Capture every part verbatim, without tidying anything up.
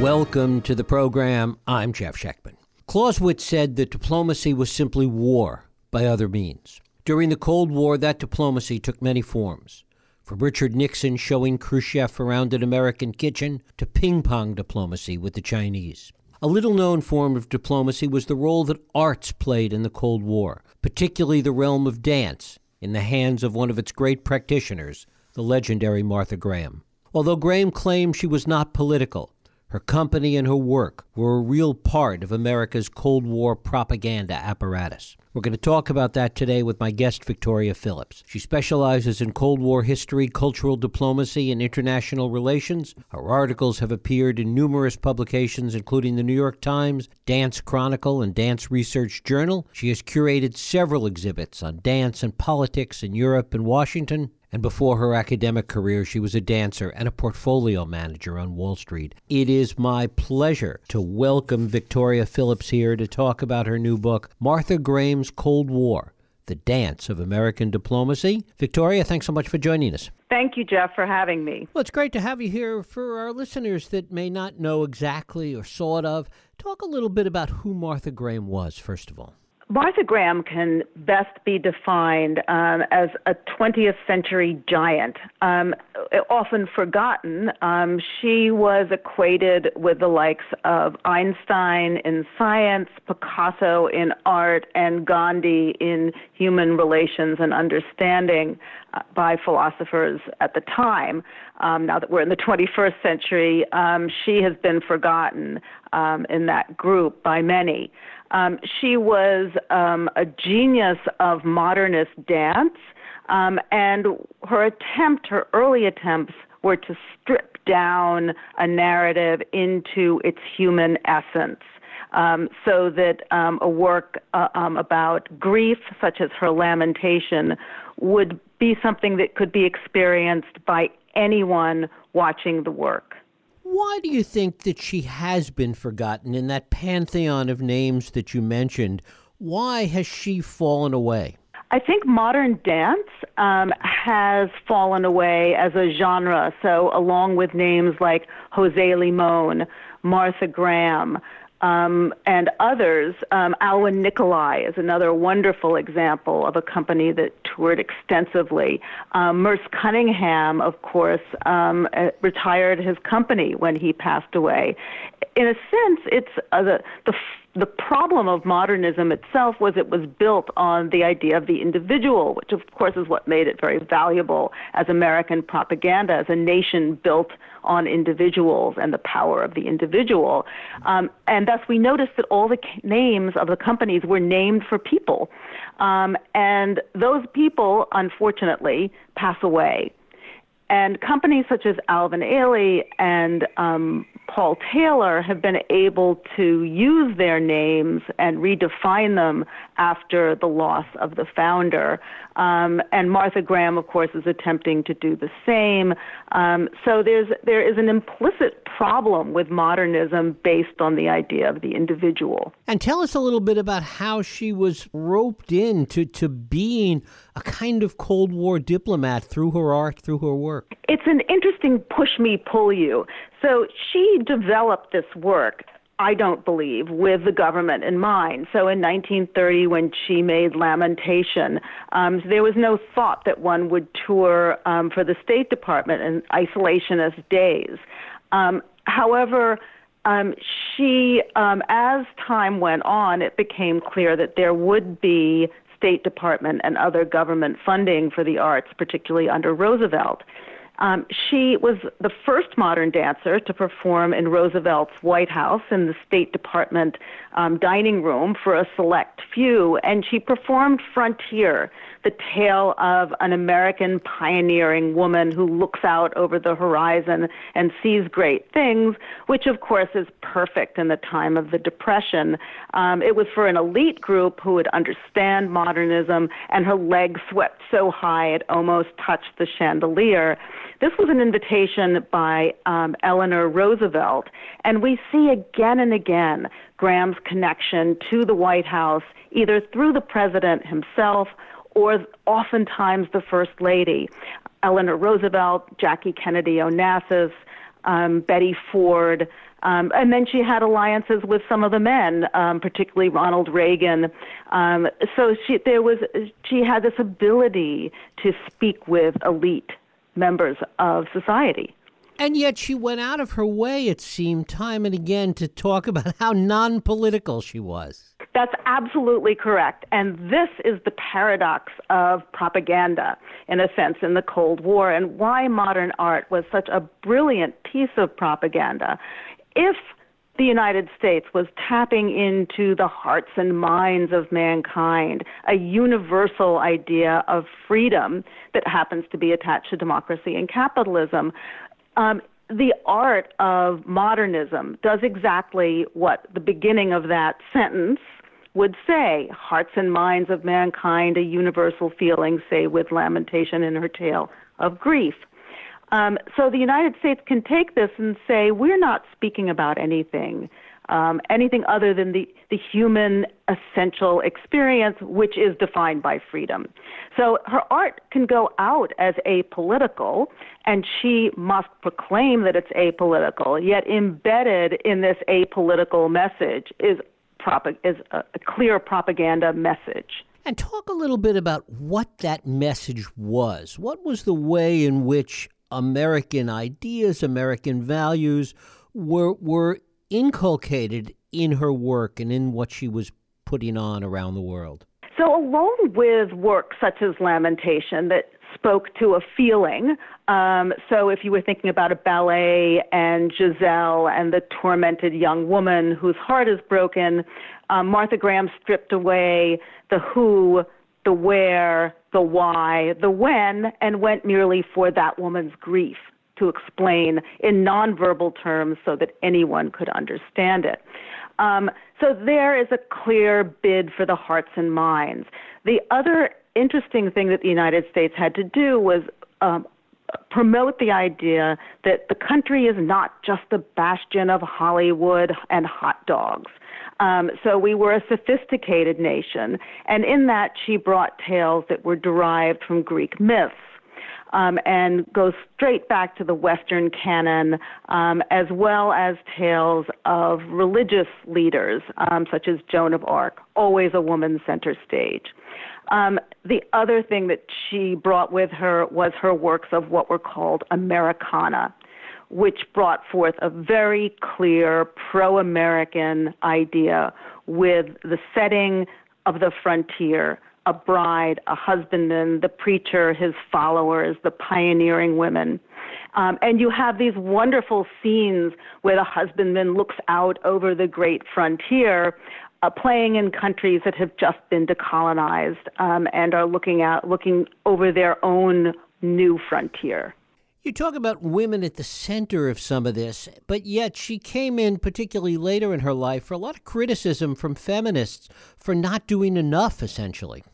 Welcome to the program. I'm Jeff Sheckman. Clausewitz said that diplomacy was simply war by other means. During the Cold War, that diplomacy took many forms, from Richard Nixon showing Khrushchev around an American kitchen to ping-pong diplomacy with the Chinese. A little-known form of diplomacy was the role that arts played in the Cold War, particularly the realm of dance, in the hands of one of its great practitioners, the legendary Martha Graham. Although Graham claimed she was not political, her company and her work were a real part of America's Cold War propaganda apparatus. We're going to talk about that today with my guest, Victoria Phillips. She specializes in Cold War history, cultural diplomacy, and international relations. Her articles have appeared in numerous publications, including the New York Times, Dance Chronicle, and Dance Research Journal. She has curated several exhibits on dance and politics in Europe and Washington. And before her academic career, she was a dancer and a portfolio manager on Wall Street. It is my pleasure to welcome Victoria Phillips here to talk about her new book, Martha Graham's Cold War, The Dance of American Diplomacy. Victoria, thanks so much for joining us. Thank you, Jeff, for having me. Well, it's great to have you here. For our listeners that may not know exactly or sort of, talk a little bit about who Martha Graham was, first of all. Martha Graham can best be defined um, as a twentieth century giant. Um, often forgotten, um, she was equated with the likes of Einstein in science, Picasso in art, and Gandhi in human relations and understanding uh, by philosophers at the time. Um, now that we're in the twenty-first century, um, she has been forgotten um, in that group by many. Um, she was um, a genius of modernist dance, um, and her attempt, her early attempts, were to strip down a narrative into its human essence, um, so that um, a work uh, um, about grief, such as her lamentation, would be something that could be experienced by anyone watching the work. Why do you think that she has been forgotten in that pantheon of names that you mentioned? Why has she fallen away? I think modern dance um, has fallen away as a genre. So along with names like José Limón, Martha Graham, um, and others, um, Alwin Nikolais is another wonderful example of a company that toured extensively. Um, Merce Cunningham, of course, um, retired his company when he passed away. In a sense, it's uh, the, the the problem of modernism itself was it was built on the idea of the individual, which of course is what made it very valuable as American propaganda, as a nation built on individuals and the power of the individual. Um, and thus we noticed that all the c- names of the companies were named for people. Um, and those people, unfortunately, pass away. And companies such as Alvin Ailey and um, Paul Taylor have been able to use their names and redefine them after the loss of the founder. Um, and Martha Graham, of course, is attempting to do the same. Um, so there's there is an implicit problem with modernism based on the idea of the individual. And tell us a little bit about how she was roped into to being a kind of Cold War diplomat through her art, through her work. It's an interesting push me, pull you. So she developed this work, I don't believe, with the government in mind. So in nineteen thirty, when she made Lamentation, um, there was no thought that one would tour um, for the State Department in isolationist days. Um, however, um, she, um, as time went on, it became clear that there would be State Department and other government funding for the arts, particularly under Roosevelt. Um, she was the first modern dancer to perform in Roosevelt's White House in the State Department um, dining room for a select few, and she performed Frontier, the tale of an American pioneering woman who looks out over the horizon and sees great things, which of course is perfect in the time of the Depression. Um, it was for an elite group who would understand modernism, and her leg swept so high it almost touched the chandelier. This was an invitation by um, Eleanor Roosevelt, and we see again and again Graham's connection to the White House, either through the president himself or oftentimes the First Lady, Eleanor Roosevelt, Jackie Kennedy Onassis, um, Betty Ford. Um, and then she had alliances with some of the men, um, particularly Ronald Reagan. Um, so she, there was, she had this ability to speak with elite members of society. And yet she went out of her way, it seemed, time and again to talk about how non-political she was. That's absolutely correct. And this is the paradox of propaganda, in a sense, in the Cold War, and why modern art was such a brilliant piece of propaganda. If the United States was tapping into the hearts and minds of mankind, a universal idea of freedom that happens to be attached to democracy and capitalism, Um, the art of modernism does exactly what the beginning of that sentence would say. Hearts and minds of mankind, a universal feeling, say with lamentation in her tale of grief. Um, so the United States can take this and say, we're not speaking about anything, um, anything other than the, the human essential experience, which is defined by freedom. So her art can go out as apolitical, and she must proclaim that it's apolitical, yet embedded in this apolitical message is, prop- is a, a clear propaganda message. And talk a little bit about what that message was. What was the way in which American ideas, American values were were inculcated in her work and in what she was putting on around the world? So along with work such as Lamentation that spoke to a feeling, um, so if you were thinking about a ballet and Giselle and the tormented young woman whose heart is broken, um, Martha Graham stripped away the who, the where, the why, the when, and went merely for that woman's grief, to explain in nonverbal terms so that anyone could understand it. Um, so there is a clear bid for the hearts and minds. The other interesting thing that the United States had to do was um, promote the idea that the country is not just the bastion of Hollywood and hot dogs. Um, so we were a sophisticated nation, and in that she brought tales that were derived from Greek myths. Um, and goes straight back to the Western canon, um, as well as tales of religious leaders, um, such as Joan of Arc, always a woman center stage. Um, the other thing that she brought with her was her works of what were called Americana, which brought forth a very clear pro-American idea with the setting of the frontier, a bride, a husbandman, the preacher, his followers, the pioneering women. Um, and you have these wonderful scenes where the husbandman looks out over the great frontier, uh, playing in countries that have just been decolonized um, and are looking out, looking over their own new frontier. You talk about women at the center of some of this, but yet she came in, particularly later in her life, for a lot of criticism from feminists for not doing enough, essentially.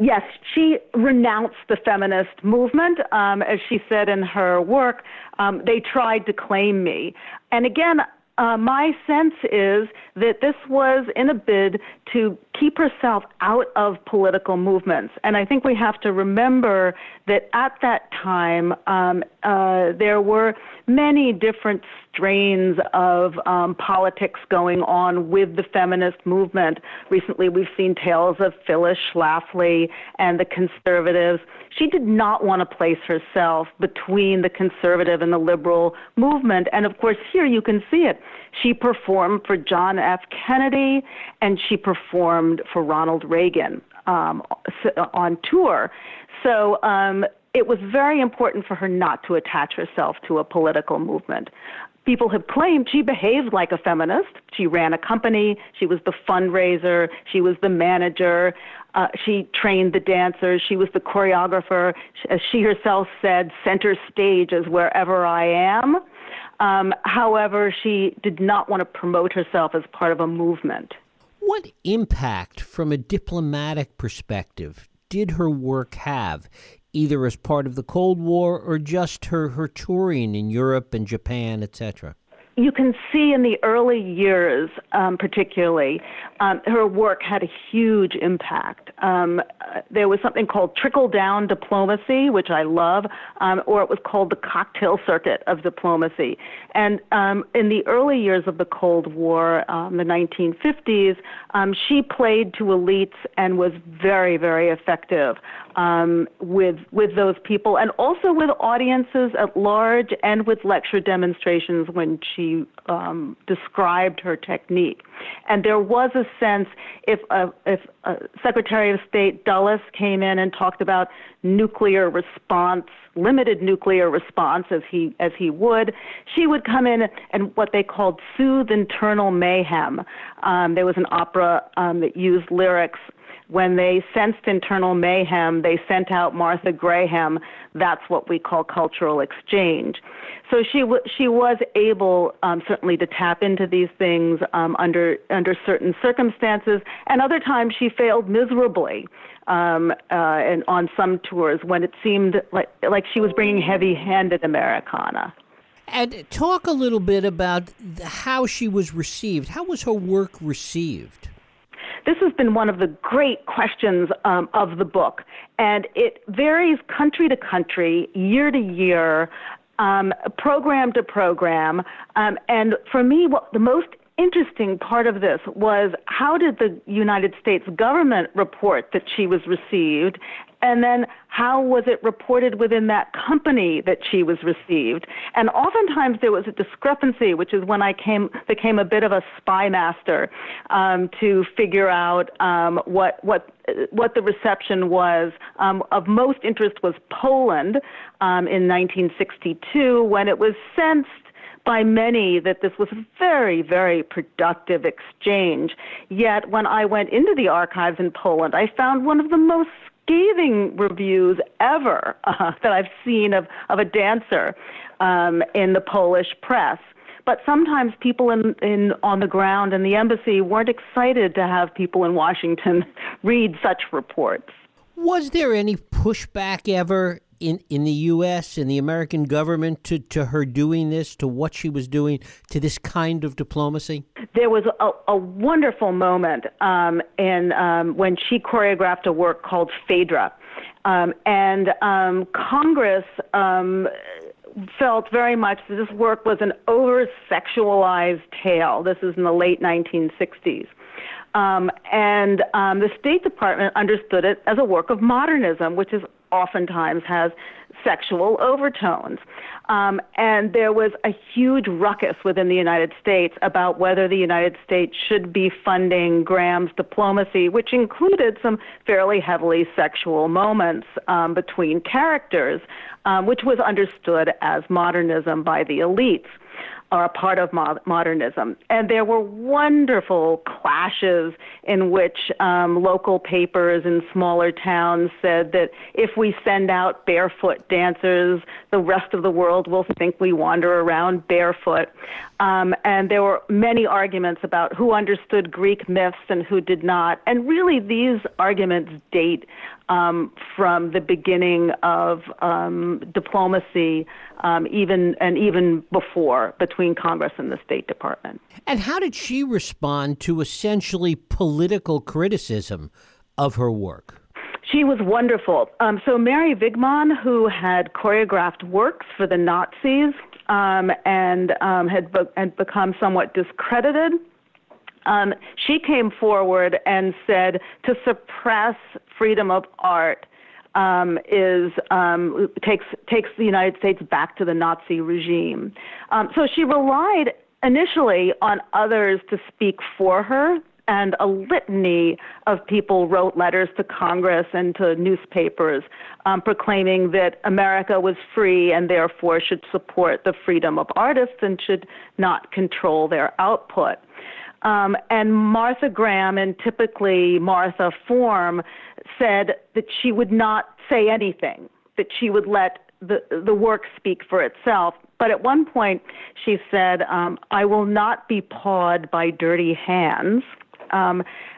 Yes, she renounced the feminist movement. Um, as she said in her work, um, they tried to claim me. And again, uh, my sense is that this was in a bid to keep herself out of political movements. And I think we have to remember that at that time, um, uh, there were many different strains of um, politics going on with the feminist movement. Recently, we've seen tales of Phyllis Schlafly and the conservatives. She did not want to place herself between the conservative and the liberal movement. And of course, here you can see it. She performed for John F. Kennedy, and she performed for Ronald Reagan um, on tour. So um, it was very important for her not to attach herself to a political movement. People have claimed she behaved like a feminist. She ran a company. She was the fundraiser. She was the manager. Uh, she trained the dancers. She was the choreographer. As she herself said, center stage is wherever I am. Um, however, she did not want to promote herself as part of a movement. What impact from a diplomatic perspective did her work have, either as part of the Cold War or just her, her touring in Europe and Japan, et cetera? you can see in the early years, um, particularly, um, her work had a huge impact. Um, uh, there was something called trickle-down diplomacy, which I love, um, or it was called the cocktail circuit of diplomacy. And um, in the early years of the Cold War, um, the nineteen fifties, um, she played to elites and was very, very effective um, with, with those people, and also with audiences at large and with lecture demonstrations when she Um, described her technique. And there was a sense, if, uh, if uh, Secretary of State Dulles came in and talked about nuclear response, limited nuclear response, as he, as he would, she would come in and what they called soothe internal mayhem. Um, there was an opera um, that used lyrics. When they sensed internal mayhem, they sent out Martha Graham. That's what we call cultural exchange. So she w- she was able um, certainly to tap into these things um, under under certain circumstances, and other times she failed miserably. Um, uh, and on some tours, when it seemed like like she was bringing heavy-handed Americana. And talk a little bit about how she was received. How was her work received? This has been one of the great questions um, of the book, and it varies country to country, year to year, um, program to program. Um, and for me, what the most interesting part of this was how did the United States government report that she was received, and then how was it reported within that company that she was received? And oftentimes there was a discrepancy, which is when I came became a bit of a spy master um, to figure out um, what what what the reception was. Um, of most interest was Poland um, in nineteen sixty-two, when it was sensed by many that this was a very, very productive exchange. Yet when I went into the archives in Poland, I found one of the most scathing reviews ever uh, that I've seen of, of a dancer um, in the Polish press. But sometimes people in, in on the ground in the embassy weren't excited to have people in Washington read such reports. Was there any pushback ever in, in the U S, in the American government, to, to her doing this, to what she was doing, to this kind of diplomacy? There was a, a wonderful moment um, in, um, when she choreographed a work called Phaedra. Um, and um, Congress um, felt very much that this work was an over-sexualized tale. This is in the late nineteen sixties. Um, and um, the State Department understood it as a work of modernism, which is oftentimes has sexual overtones. Um, and there was a huge ruckus within the United States about whether the United States should be funding Graham's diplomacy, which included some fairly heavily sexual moments um, between characters, um, which was understood as modernism by the elites, are a part of mo- modernism. And there were wonderful clashes in which um, local papers in smaller towns said that if we send out barefoot dancers, the rest of the world will think we wander around barefoot. Um, and there were many arguments about who understood Greek myths and who did not. And really, these arguments date Um, from the beginning of um, diplomacy, um, even and even before, between Congress and the State Department. And how did she respond to essentially political criticism of her work? She was wonderful. Um, so Mary Wigman, who had choreographed works for the Nazis um, and um, had, be- had become somewhat discredited, Um, she came forward and said to suppress freedom of art um, is um, takes takes the United States back to the Nazi regime. Um, so she relied initially on others to speak for her, and a litany of people wrote letters to Congress and to newspapers um, proclaiming that America was free and therefore should support the freedom of artists and should not control their output. Um, and Martha Graham, in typically Martha form, said that she would not say anything, that she would let the, the work speak for itself. But at one point she said, um, I will not be pawed by dirty hands. Um,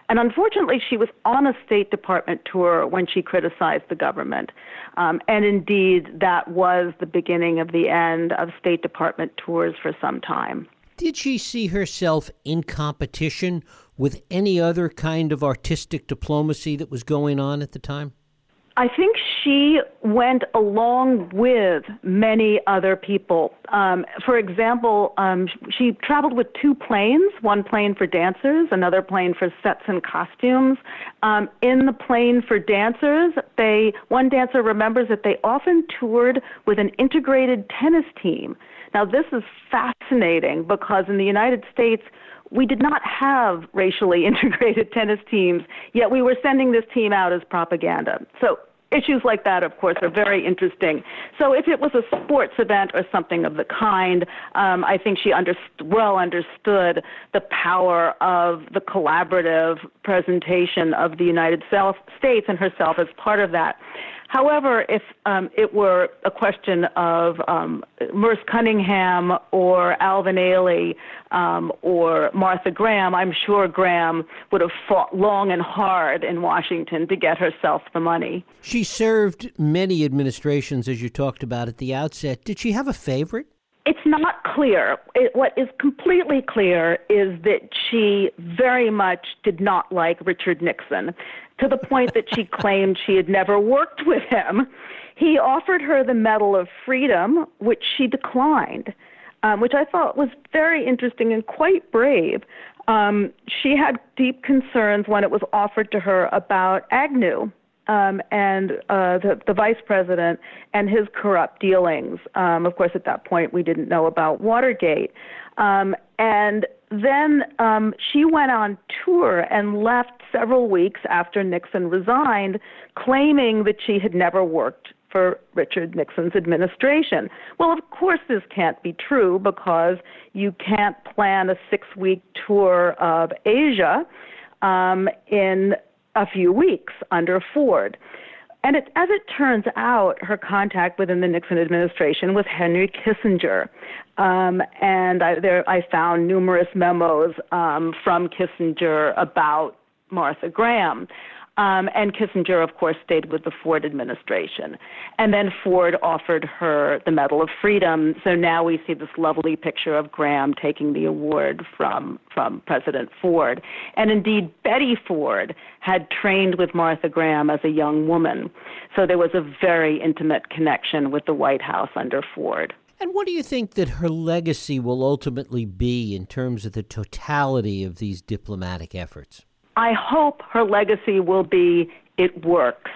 and unfortunately, she was on a State Department tour when she criticized the government. Um, and indeed, that was the beginning of the end of State Department tours for some time. Did she see herself in competition with any other kind of artistic diplomacy that was going on at the time? I think she went along with many other people. Um, for example, um, she traveled with two planes, one plane for dancers, another plane for sets and costumes. Um, in the plane for dancers, they one dancer remembers that they often toured with an integrated tennis team. Now, this is fascinating because in the United States, we did not have racially integrated tennis teams, yet we were sending this team out as propaganda. So issues like that, of course, are very interesting. So if it was a sports event or something of the kind, um, I think she under- well understood the power of the collaborative presentation of the United States and herself as part of that. However, if um, it were a question of um, Merce Cunningham or Alvin Ailey um, or Martha Graham, I'm sure Graham would have fought long and hard in Washington to get herself the money. She served many administrations, as you talked about at the outset. Did she have a favorite? It's not clear. It, what is completely clear is that she very much did not like Richard Nixon, to the point that she claimed she had never worked with him. He offered her the Medal of Freedom, which she declined, um, which I thought was very interesting and quite brave. Um, she had deep concerns when it was offered to her about Agnew. Um, and uh, the, the vice president and his corrupt dealings. Um, of course, at that point, we didn't know about Watergate. Um, and then um, she went on tour and left several weeks after Nixon resigned, claiming that she had never worked for Richard Nixon's administration. Well, of course, this can't be true because you can't plan a six-week tour of Asia um, in a few weeks under Ford. And it, as it turns out, her contact within the Nixon administration was Henry Kissinger. Um, and I, there, I found numerous memos um, from Kissinger about Martha Graham. Um, and Kissinger, of course, stayed with the Ford administration. And then Ford offered her the Medal of Freedom. So now we see this lovely picture of Graham taking the award from, from President Ford. And indeed, Betty Ford had trained with Martha Graham as a young woman. So there was a very intimate connection with the White House under Ford. And what do you think that her legacy will ultimately be in terms of the totality of these diplomatic efforts? I hope her legacy will be, it works.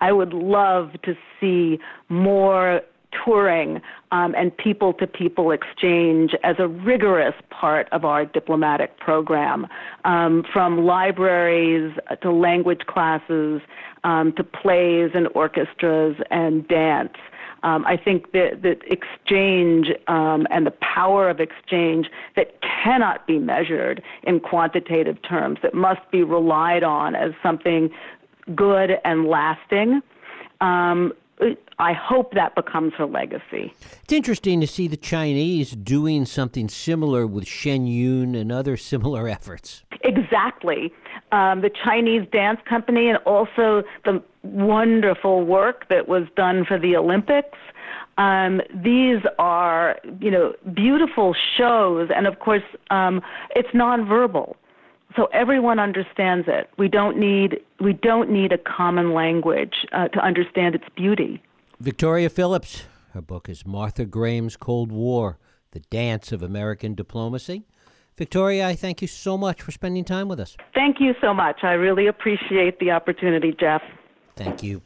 I would love to see more touring um, and people-to-people exchange as a rigorous part of our diplomatic program, um, from libraries to language classes um, to plays and orchestras and dance. Um, I think that, that exchange um, and the power of exchange that cannot be measured in quantitative terms, that must be relied on as something good and lasting, um, I hope that becomes her legacy. It's interesting to see the Chinese doing something similar with Shen Yun and other similar efforts. Exactly. Um, the Chinese Dance Company and also the wonderful work that was done for the Olympics. Um, these are, you know, beautiful shows. And, of course, um, it's nonverbal. So everyone understands it. We don't need we don't need a common language uh, to understand its beauty. Victoria Phillips, her book is Martha Graham's Cold War, The Dance of American Diplomacy. Victoria, I thank you so much for spending time with us. Thank you so much. I really appreciate the opportunity, Jeff. Thank you.